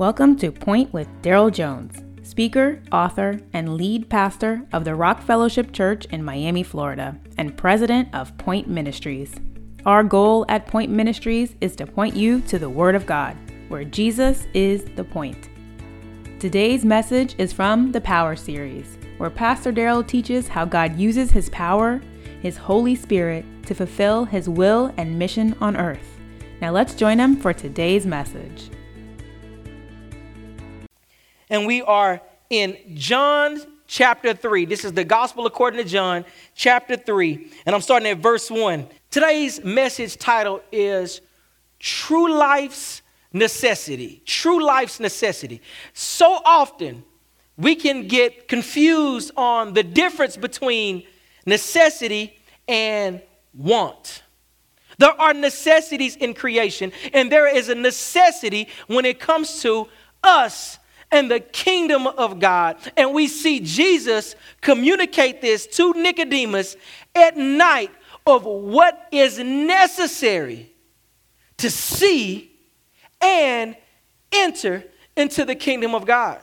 Welcome to Point with Daryl Jones, speaker, author, and lead pastor of the Rock Fellowship Church in Miami, Florida, and president of Point Ministries. Our goal at Point Ministries is to point you to the Word of God, where Jesus is the point. Today's message is from the Power Series, where Pastor Daryl teaches how God uses His power, His Holy Spirit, to fulfill His will and mission on earth. Now let's join him for today's message. And we are in John chapter 3. This is the gospel according to John chapter 3. And I'm starting at verse 1. Today's message title is True Life's Necessity. True Life's Necessity. So often we can get confused on the difference between necessity and want. There are necessities in creation, and there is a necessity when it comes to us and the kingdom of God. And we see Jesus communicate this to Nicodemus at night of what is necessary to see and enter into the kingdom of God.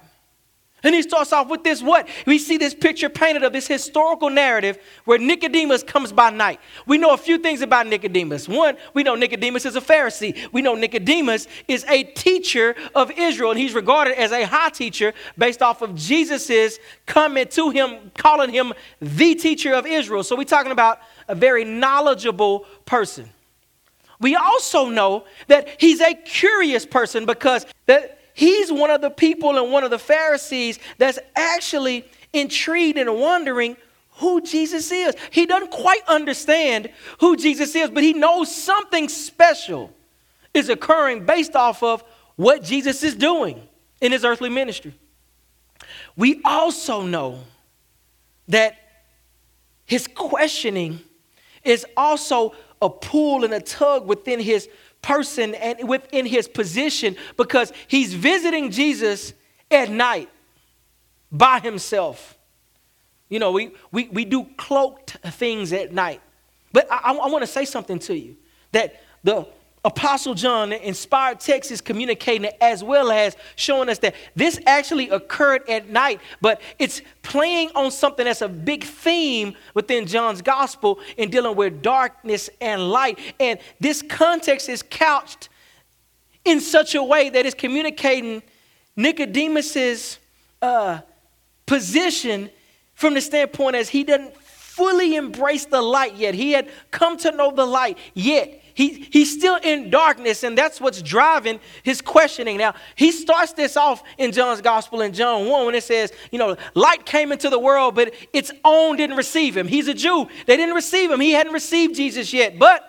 And he starts off with this what? We see this picture painted of this historical narrative where Nicodemus comes by night. We know a few things about Nicodemus. One, we know Nicodemus is a Pharisee. We know Nicodemus is a teacher of Israel, and he's regarded as a high teacher based off of Jesus's comment to him, calling him the teacher of Israel. So we're talking about a very knowledgeable person. We also know that he's a curious person because that he's one of the people and one of the Pharisees that's actually intrigued and wondering who Jesus is. He doesn't quite understand who Jesus is, but he knows something special is occurring based off of what Jesus is doing in his earthly ministry. We also know that his questioning is also a pull and a tug within his person and within his position, because he's visiting Jesus at night by himself. You know, we do cloaked things at night. But I want to say something to you, that the Apostle John, the inspired text, is communicating as well as showing us that this actually occurred at night, but it's playing on something that's a big theme within John's gospel in dealing with darkness and light. And this context is couched in such a way that it's communicating Nicodemus's position from the standpoint as he didn't fully embrace the light yet. He had come to know the light yet. He's still in darkness, and that's what's driving his questioning. Now, he starts this off in John's gospel in John 1 when it says, you know, light came into the world, but its own didn't receive him. He's a Jew. They didn't receive him. He hadn't received Jesus yet, but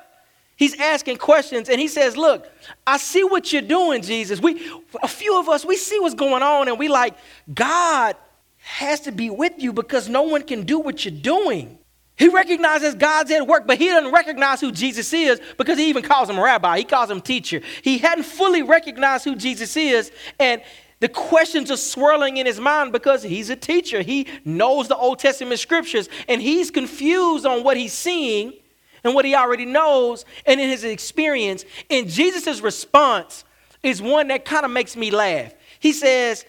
he's asking questions, and he says, look, I see what you're doing, Jesus. A few of us see what's going on, and we like, God has to be with you because no one can do what you're doing. He recognizes God's at work, but he doesn't recognize who Jesus is because he even calls him rabbi. He calls him teacher. He hadn't fully recognized who Jesus is, and the questions are swirling in his mind because he's a teacher. He knows the Old Testament scriptures, and he's confused on what he's seeing and what he already knows and in his experience. And Jesus' response is one that kind of makes me laugh. He says,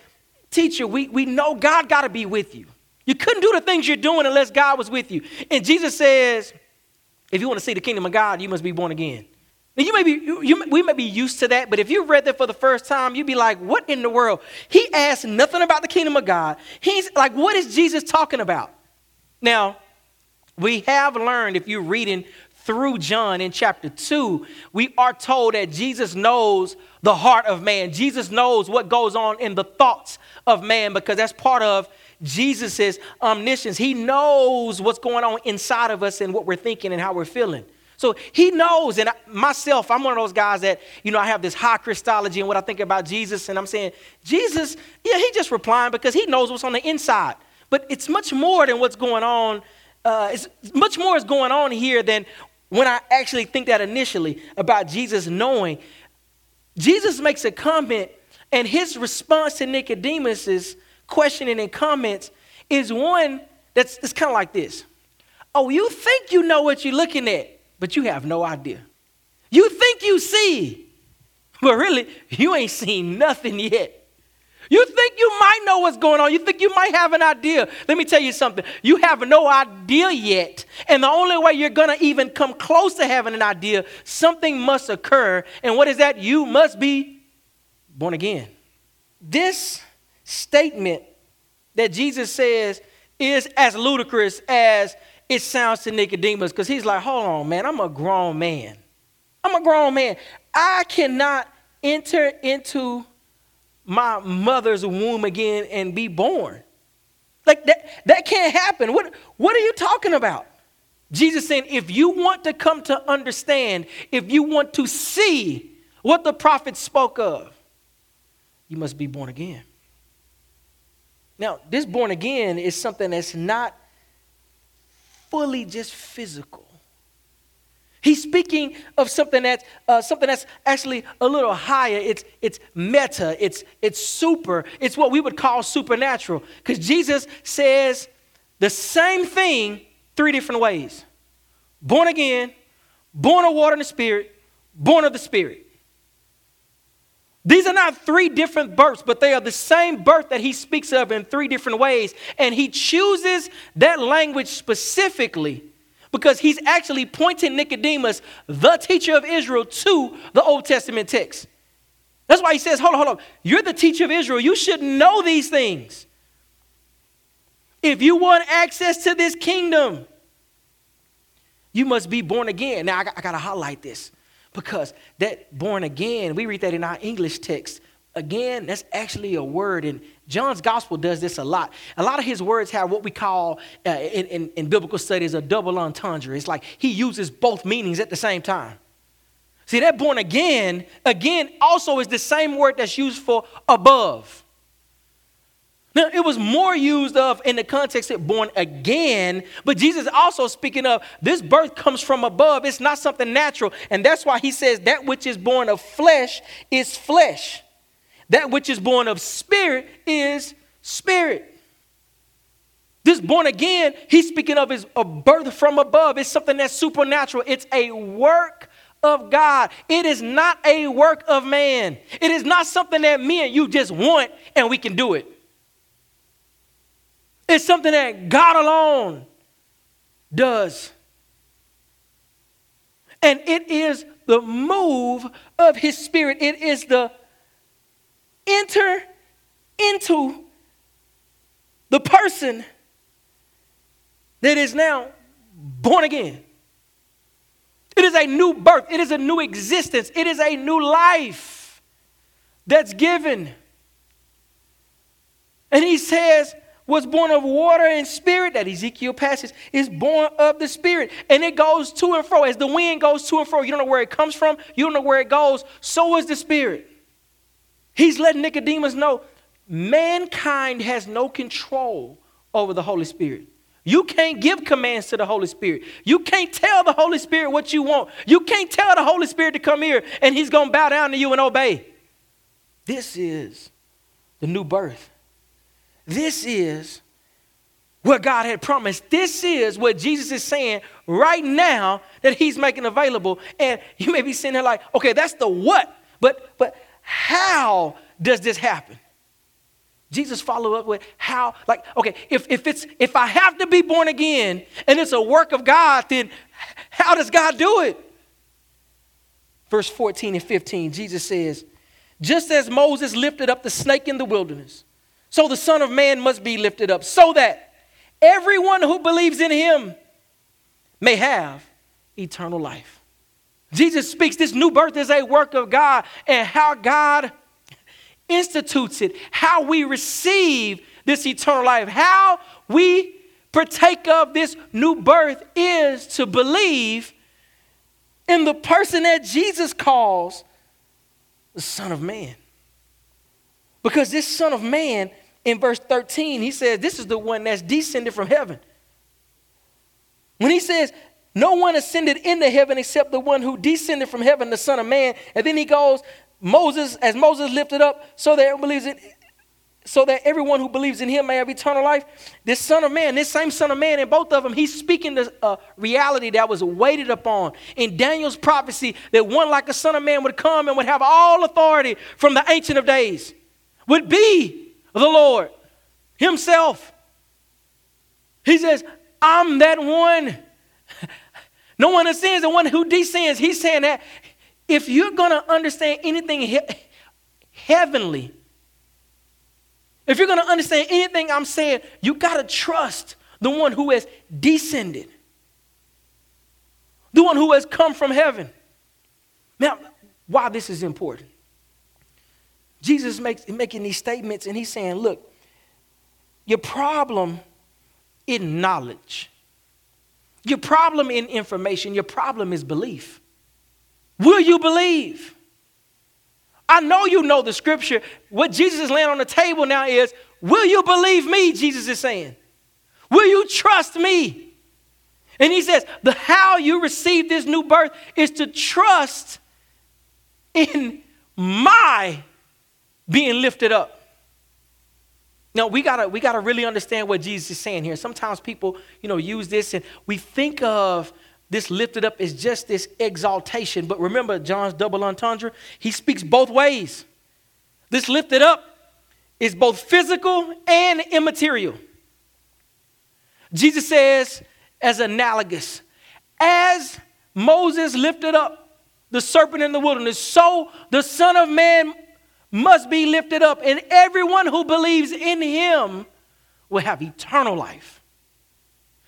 teacher, we know God got to be with you. You couldn't do the things you're doing unless God was with you. And Jesus says, if you want to see the kingdom of God, you must be born again. And we may be used to that, but if you read that for the first time, you'd be like, what in the world? He asked nothing about the kingdom of God. He's like, what is Jesus talking about? Now, we have learned, if you're reading through John in chapter 2, we are told that Jesus knows the heart of man. Jesus knows what goes on in the thoughts of man, because that's part of Jesus' omniscience. He knows what's going on inside of us and what we're thinking and how we're feeling. So he knows, and I'm one of those guys that, you know, I have this high Christology and what I think about Jesus, and I'm saying, Jesus, yeah, he just replying because he knows what's on the inside. But it's much more than what's going on. It's much more is going on here than when I actually think that initially about Jesus knowing. Jesus makes a comment, and his response to Nicodemus is, questioning and comments is one that's kind of like this. Oh, you think you know what you're looking at, but you have no idea. You think you see, but really you ain't seen nothing yet. You think you might know what's going on. You think you might have an idea. Let me tell you something. You have no idea yet. And the only way you're going to even come close to having an idea, something must occur. And what is that? You must be born again. This statement that Jesus says is as ludicrous as it sounds to Nicodemus, because he's like, hold on, man, I'm a grown man. I'm a grown man. I cannot enter into my mother's womb again and be born. Like that can't happen. What are you talking about? Jesus saying, if you want to come to understand, if you want to see what the prophet spoke of, you must be born again. Now, this born again is something that's not fully just physical. He's speaking of something that's actually a little higher. It's meta. It's super. It's what we would call supernatural. Because Jesus says the same thing three different ways: born again, born of water and the Spirit, born of the Spirit. These are not three different births, but they are the same birth that he speaks of in three different ways. And he chooses that language specifically because he's actually pointing Nicodemus, the teacher of Israel, to the Old Testament text. That's why he says, hold on. You're the teacher of Israel. You should know these things. If you want access to this kingdom, you must be born again. Now, I got to highlight this, because that born again, we read that in our English text. Again, that's actually a word, and John's gospel does this a lot. A lot of his words have what we call in biblical studies a double entendre. It's like he uses both meanings at the same time. See, that born again also is the same word that's used for above. Now, it was more used of in the context of born again, but Jesus also speaking of this birth comes from above. It's not something natural, and that's why he says that which is born of flesh is flesh. That which is born of spirit is spirit. This born again, he's speaking of is a birth from above. It's something that's supernatural. It's a work of God. It is not a work of man. It is not something that me and you just want and we can do it. It's something that God alone does. And it is the move of his Spirit. It is the enter into the person that is now born again. It is a new birth. It is a new existence. It is a new life that's given. And he says, was born of water and spirit, that Ezekiel passage, is born of the Spirit. And it goes to and fro. As the wind goes to and fro, you don't know where it comes from. You don't know where it goes. So is the Spirit. He's letting Nicodemus know mankind has no control over the Holy Spirit. You can't give commands to the Holy Spirit. You can't tell the Holy Spirit what you want. You can't tell the Holy Spirit to come here and he's going to bow down to you and obey. This is the new birth. This is what God had promised. This is what Jesus is saying right now that he's making available. And you may be sitting there like, okay, that's the what, but how does this happen? Jesus followed up with how, like, okay, if I have to be born again and it's a work of God, then how does God do it? Verse 14 and 15, Jesus says, just as Moses lifted up the snake in the wilderness, so the Son of Man must be lifted up, so that everyone who believes in him may have eternal life. Jesus speaks, this new birth is a work of God, and how God institutes it, how we receive this eternal life, how we partake of this new birth is to believe in the person that Jesus calls the Son of Man. Because this Son of Man, in verse 13, he says, this is the one that's descended from heaven. When he says, no one ascended into heaven except the one who descended from heaven, the Son of Man. And then he goes, Moses, as Moses lifted up, so that everyone who believes in him may have eternal life. This Son of Man, this same Son of Man, in both of them, he's speaking to a reality that was waited upon in Daniel's prophecy, that one like a Son of Man would come and would have all authority from the Ancient of Days. would be the Lord himself. He says, I'm that one. No one ascends, the one who descends. He's saying that if you're going to understand anything heavenly, if you're going to understand anything I'm saying, you got to trust the one who has descended, the one who has come from heaven. Now, why this is important. Jesus making these statements, and he's saying, look, your problem is knowledge. Your problem in information, your problem is belief. Will you believe? I know you know the scripture. What Jesus is laying on the table now is, will you believe me, Jesus is saying? Will you trust me? And he says, the how you receive this new birth is to trust in my being lifted up. Now, we gotta really understand what Jesus is saying here. Sometimes people, use this and we think of this lifted up as just this exaltation. But remember John's double entendre, he speaks both ways. This lifted up is both physical and immaterial. Jesus says as analogous, as Moses lifted up the serpent in the wilderness, so the Son of Man must be lifted up, and everyone who believes in him will have eternal life.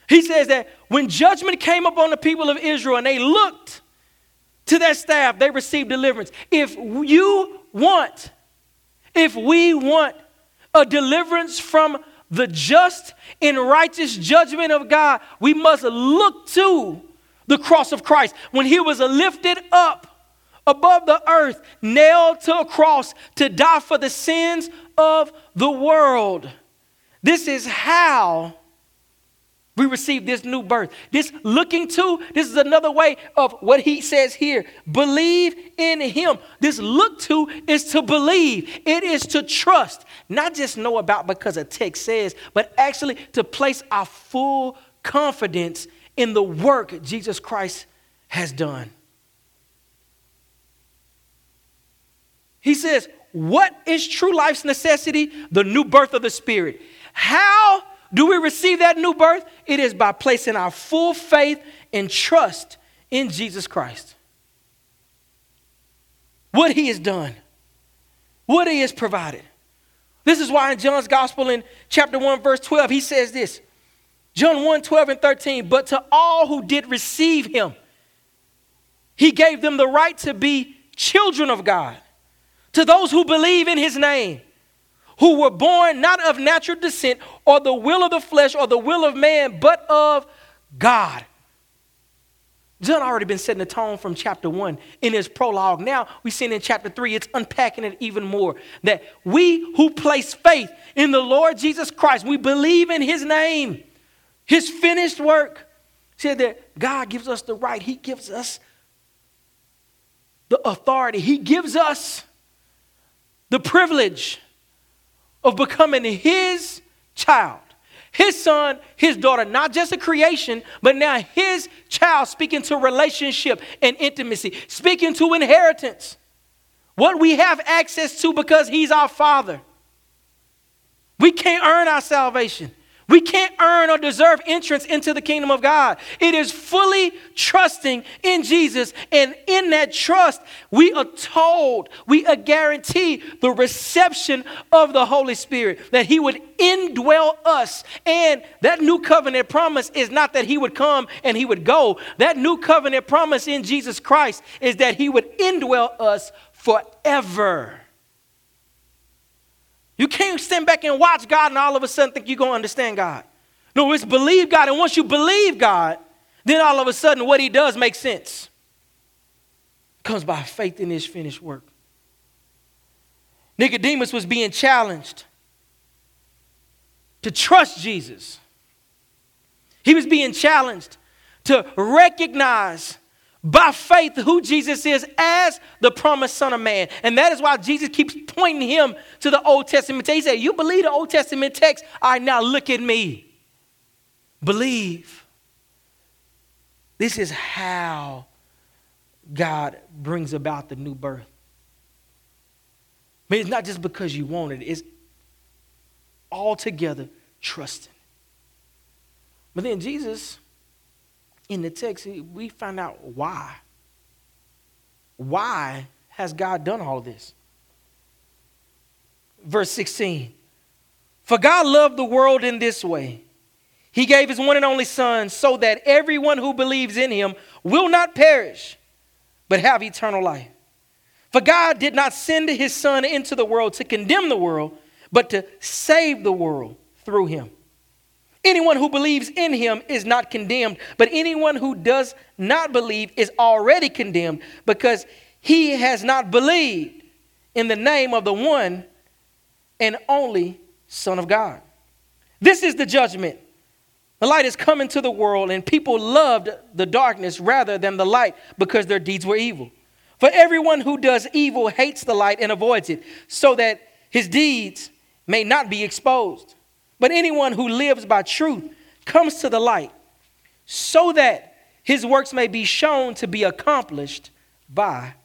He says that when judgment came upon the people of Israel and they looked to that staff, they received deliverance. If we want a deliverance from the just and righteous judgment of God, we must look to the cross of Christ. When he was lifted up above the earth, nailed to a cross to die for the sins of the world. This is how we receive this new birth. This looking to, this is another way of what he says here. Believe in him. This look to is to believe. It is to trust. Not just know about because a text says, but actually to place our full confidence in the work Jesus Christ has done. He says, what is true life's necessity? The new birth of the Spirit. How do we receive that new birth? It is by placing our full faith and trust in Jesus Christ. What he has done. What he has provided. This is why in John's gospel in chapter 1, verse 12, he says this. John 1, 12 and 13, but to all who did receive him, he gave them the right to be children of God. To those who believe in his name, who were born not of natural descent or the will of the flesh or the will of man, but of God. John already been setting the tone from chapter 1 in his prologue. Now we see in chapter 3, it's unpacking it even more. That we who place faith in the Lord Jesus Christ, we believe in his name, his finished work. Said that God gives us the right. He gives us the authority. He gives us the privilege of becoming his child, his son, his daughter, not just a creation, but now his child, speaking to relationship and intimacy, speaking to inheritance, what we have access to because he's our Father. We can't earn our salvation. We can't earn or deserve entrance into the kingdom of God. It is fully trusting in Jesus. And in that trust, we are told, we are guaranteed the reception of the Holy Spirit, that he would indwell us. And that new covenant promise is not that he would come and he would go. That new covenant promise in Jesus Christ is that he would indwell us forever. You can't stand back and watch God and all of a sudden think you're going to understand God. No, it's believe God. And once you believe God, then all of a sudden what he does makes sense. It comes by faith in his finished work. Nicodemus was being challenged to trust Jesus. He was being challenged to recognize by faith who Jesus is as the promised Son of Man. And that is why Jesus keeps pointing him to the Old Testament text. He said, you believe the Old Testament text? All right, now look at me. Believe. This is how God brings about the new birth. I mean, it's not just because you want it. It's altogether trusting. But then Jesus, in the text, we find out why. Why has God done all this? Verse 16, for God loved the world in this way. He gave his one and only son so that everyone who believes in him will not perish, but have eternal life. For God did not send his son into the world to condemn the world, but to save the world through him. Anyone who believes in him is not condemned, but anyone who does not believe is already condemned because he has not believed in the name of the one and only Son of God. This is the judgment. The light is coming to the world, and people loved the darkness rather than the light because their deeds were evil. For everyone who does evil hates the light and avoids it, so that his deeds may not be exposed. But anyone who lives by truth comes to the light so that his works may be shown to be accomplished by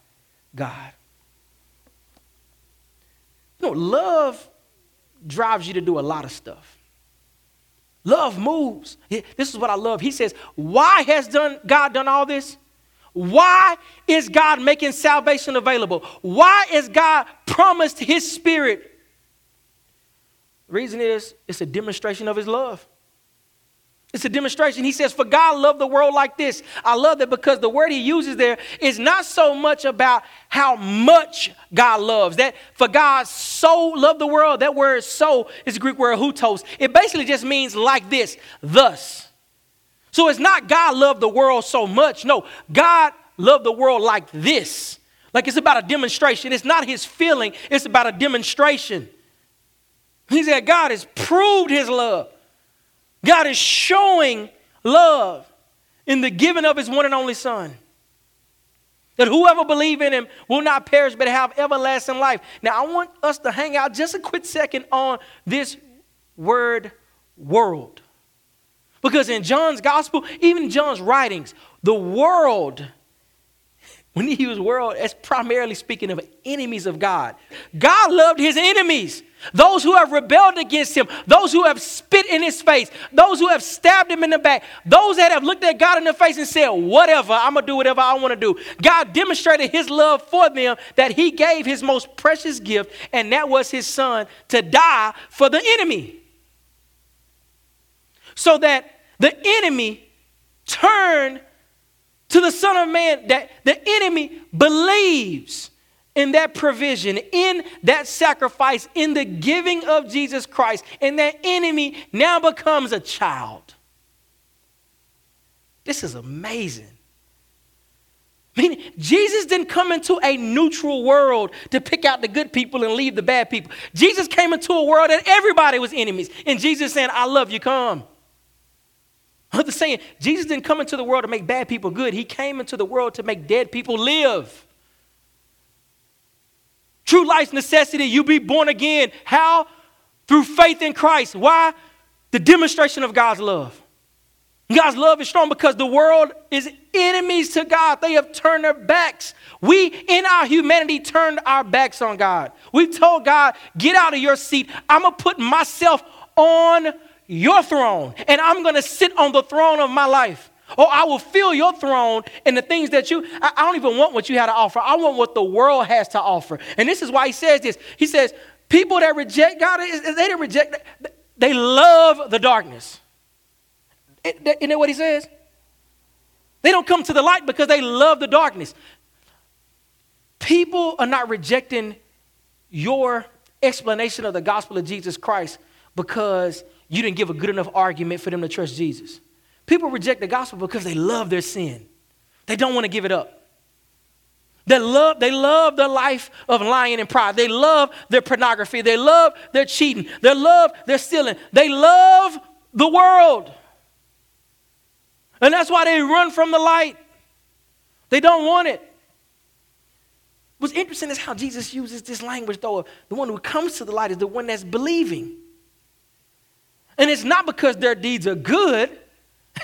God. You know, love drives you to do a lot of stuff. Love moves. This is what I love. He says, why has God done all this? Why is God making salvation available? Why is God promised his spirit? The reason is, it's a demonstration of his love. It's a demonstration. He says, for God loved the world like this. I love that because the word he uses there is not so much about how much God loves. That for God so loved the world, that word so is the Greek word hutos. It basically just means like this, thus. So it's not God loved the world so much. No, God loved the world like this. Like it's about a demonstration. It's not his feeling. It's about a demonstration. He said God has proved his love. God is showing love in the giving of his one and only son. That whoever believes in him will not perish but have everlasting life. Now, I want us to hang out just a quick second on this word world. Because in John's gospel, even John's writings, the world, when he uses world, it's primarily speaking of enemies of God. God loved his enemies. Those who have rebelled against him, those who have spit in his face, those who have stabbed him in the back, those that have looked at God in the face and said, whatever, I'm going to do whatever I want to do. God demonstrated his love for them that he gave his most precious gift, and that was his son to die for the enemy. So that the enemy turned to the Son of Man, that the enemy believes in that provision, in that sacrifice, in the giving of Jesus Christ, and that enemy now becomes a child. This is amazing. I mean, Jesus didn't come into a neutral world to pick out the good people and leave the bad people. Jesus came into a world that everybody was enemies. And Jesus saying, I love you, come. I'm just saying, Jesus didn't come into the world to make bad people good. He came into the world to make dead people live. True life's necessity, you be born again. How? Through faith in Christ. Why? The demonstration of God's love. God's love is strong because the world is enemies to God. They have turned their backs. We, in our humanity, turned our backs on God. We told God, get out of your seat. I'm going to put myself on your throne, and I'm going to sit on the throne of my life. Oh, I will fill your throne and the things that I don't even want what you had to offer. I want what the world has to offer. And this is why he says this. He says, people that reject God, they didn't reject, they love the darkness. Isn't that what he says? They don't come to the light because they love the darkness. People are not rejecting your explanation of the gospel of Jesus Christ because you didn't give a good enough argument for them to trust Jesus. People reject the gospel because they love their sin. They don't want to give it up. They love the life of lying and pride. They love their pornography. They love their cheating. They love their stealing. They love the world. And that's why they run from the light. They don't want it. What's interesting is how Jesus uses this language, though. The one who comes to the light is the one that's believing. And it's not because their deeds are good.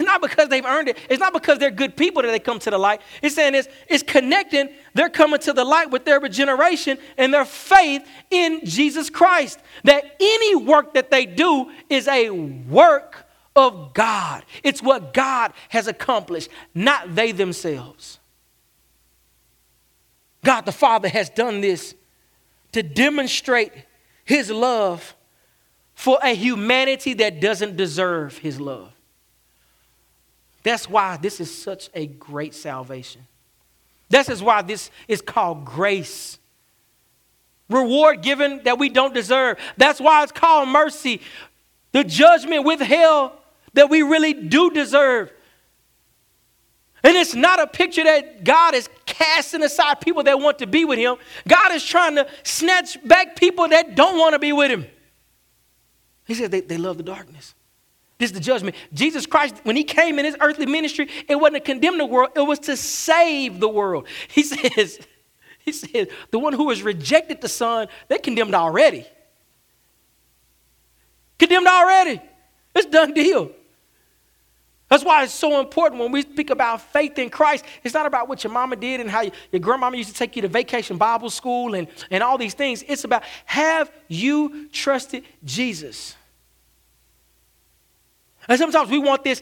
Not because they've earned it. It's not because they're good people that they come to the light. It's saying it's connecting. They're coming to the light with their regeneration and their faith in Jesus Christ. That any work that they do is a work of God. It's what God has accomplished, not they themselves. God the Father has done this to demonstrate his love for a humanity that doesn't deserve his love. That's why this is such a great salvation. This is why this is called grace. Reward given that we don't deserve. That's why it's called mercy. The judgment withheld that we really do deserve. And it's not a picture that God is casting aside people that want to be with him. God is trying to snatch back people that don't want to be with him. He said they love the darkness. This is the judgment. Jesus Christ, when he came in his earthly ministry, it wasn't to condemn the world. It was to save the world. He says, the one who has rejected the Son, they're condemned already. Condemned already. It's a done deal. That's why it's so important when we speak about faith in Christ. It's not about what your mama did and how your grandmama used to take you to vacation Bible school and all these things. It's about, have you trusted Jesus? And sometimes we want this,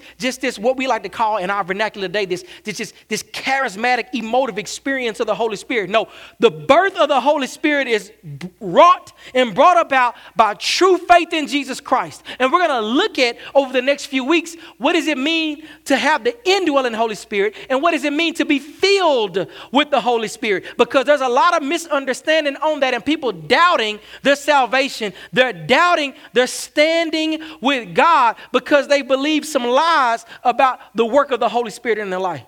what we like to call in our vernacular today, this charismatic, emotive experience of the Holy Spirit. No, the birth of the Holy Spirit is brought about by true faith in Jesus Christ. And we're going to look at, over the next few weeks, what does it mean to have the indwelling Holy Spirit? And what does it mean to be filled with the Holy Spirit? Because there's a lot of misunderstanding on that and people doubting their salvation. They're doubting their standing with God because they believe some lies about the work of the Holy Spirit in their life.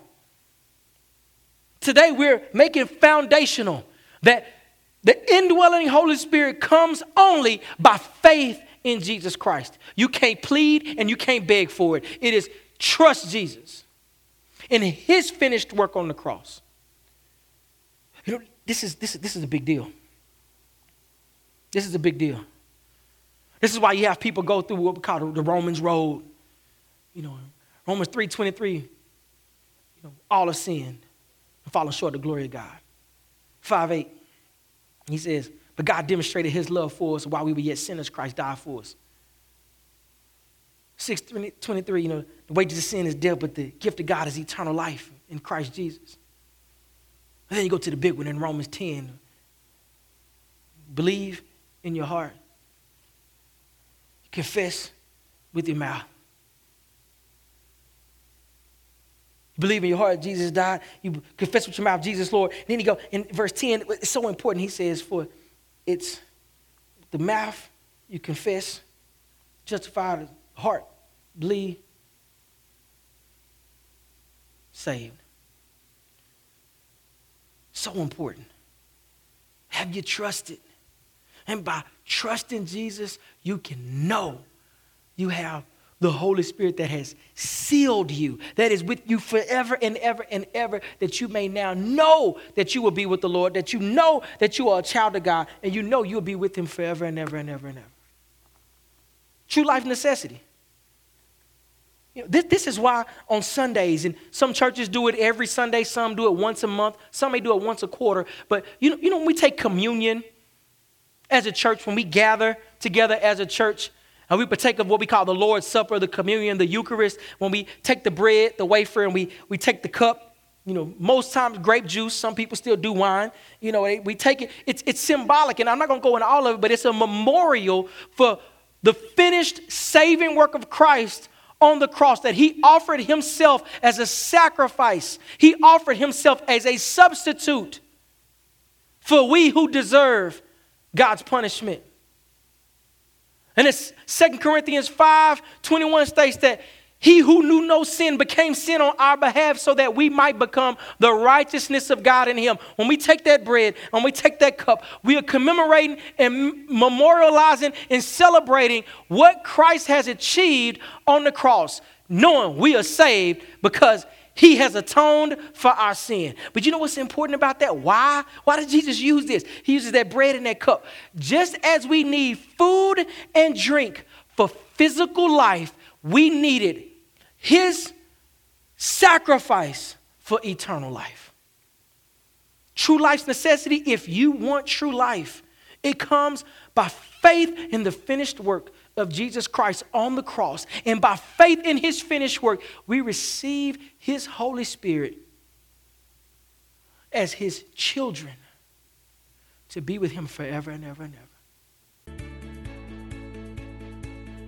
Today we're making foundational that the indwelling Holy Spirit comes only by faith in Jesus Christ. You can't plead and you can't beg for it. It is trust Jesus and his finished work on the cross. You know, this is a big deal. This is a big deal. This is why you have people go through what we call the Romans Road. You know, Romans 3:23, all have sinned and fallen short of the glory of God. 5:8, he says, but God demonstrated his love for us while we were yet sinners, Christ died for us. 6:23, the wages of sin is death, but the gift of God is eternal life in Christ Jesus. And then you go to the big one in Romans 10. Believe in your heart. Confess with your mouth. You believe in your heart Jesus died. You confess with your mouth Jesus Lord. And then he goes in verse 10. It's so important. He says, for it's the mouth you confess, justify the heart, believe, saved. So important. Have you trusted? And by trusting Jesus, you can know you have the Holy Spirit that has sealed you, that is with you forever and ever and ever, that you may now know that you will be with the Lord, that you know that you are a child of God, and you know you'll be with him forever and ever and ever and ever. True life necessity. This is why on Sundays, and some churches do it every Sunday, some do it once a month, some may do it once a quarter, but you know when we take communion as a church, when we gather together as a church, and we partake of what we call the Lord's Supper, the communion, the Eucharist, when we take the bread, the wafer, and we take the cup, most times grape juice, some people still do wine, we take it, it's symbolic, and I'm not going to go into all of it, but it's a memorial for the finished saving work of Christ on the cross, that he offered himself as a sacrifice. He offered himself as a substitute for we who deserve God's punishment. And it's 2 Corinthians 5:21 states that he who knew no sin became sin on our behalf so that we might become the righteousness of God in him. When we take that bread, when we take that cup, we are commemorating and memorializing and celebrating what Christ has achieved on the cross, knowing we are saved because he has atoned for our sin. But you know what's important about that? Why? Why does Jesus use this? He uses that bread and that cup. Just as we need food and drink for physical life, we needed his sacrifice for eternal life. True life's necessity, if you want true life, it comes by faith in the finished work of Jesus Christ on the cross. And by faith in his finished work, we receive his Holy Spirit as his children to be with him forever and ever and ever.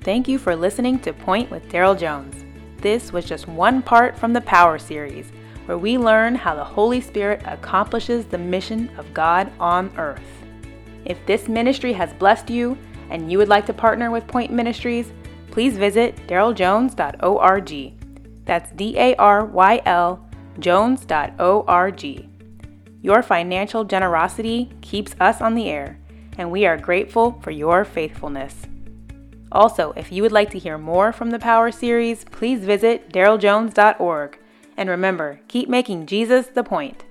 Thank you for listening to Point with Daryl Jones. This was just one part from the Power Series, where we learn how the Holy Spirit accomplishes the mission of God on earth. If this ministry has blessed you and you would like to partner with Point Ministries, please visit daryljones.org. That's DARYL Jones.org. Your financial generosity keeps us on the air, and we are grateful for your faithfulness. Also, if you would like to hear more from the Power Series, please visit daryljones.org. And remember, keep making Jesus the point.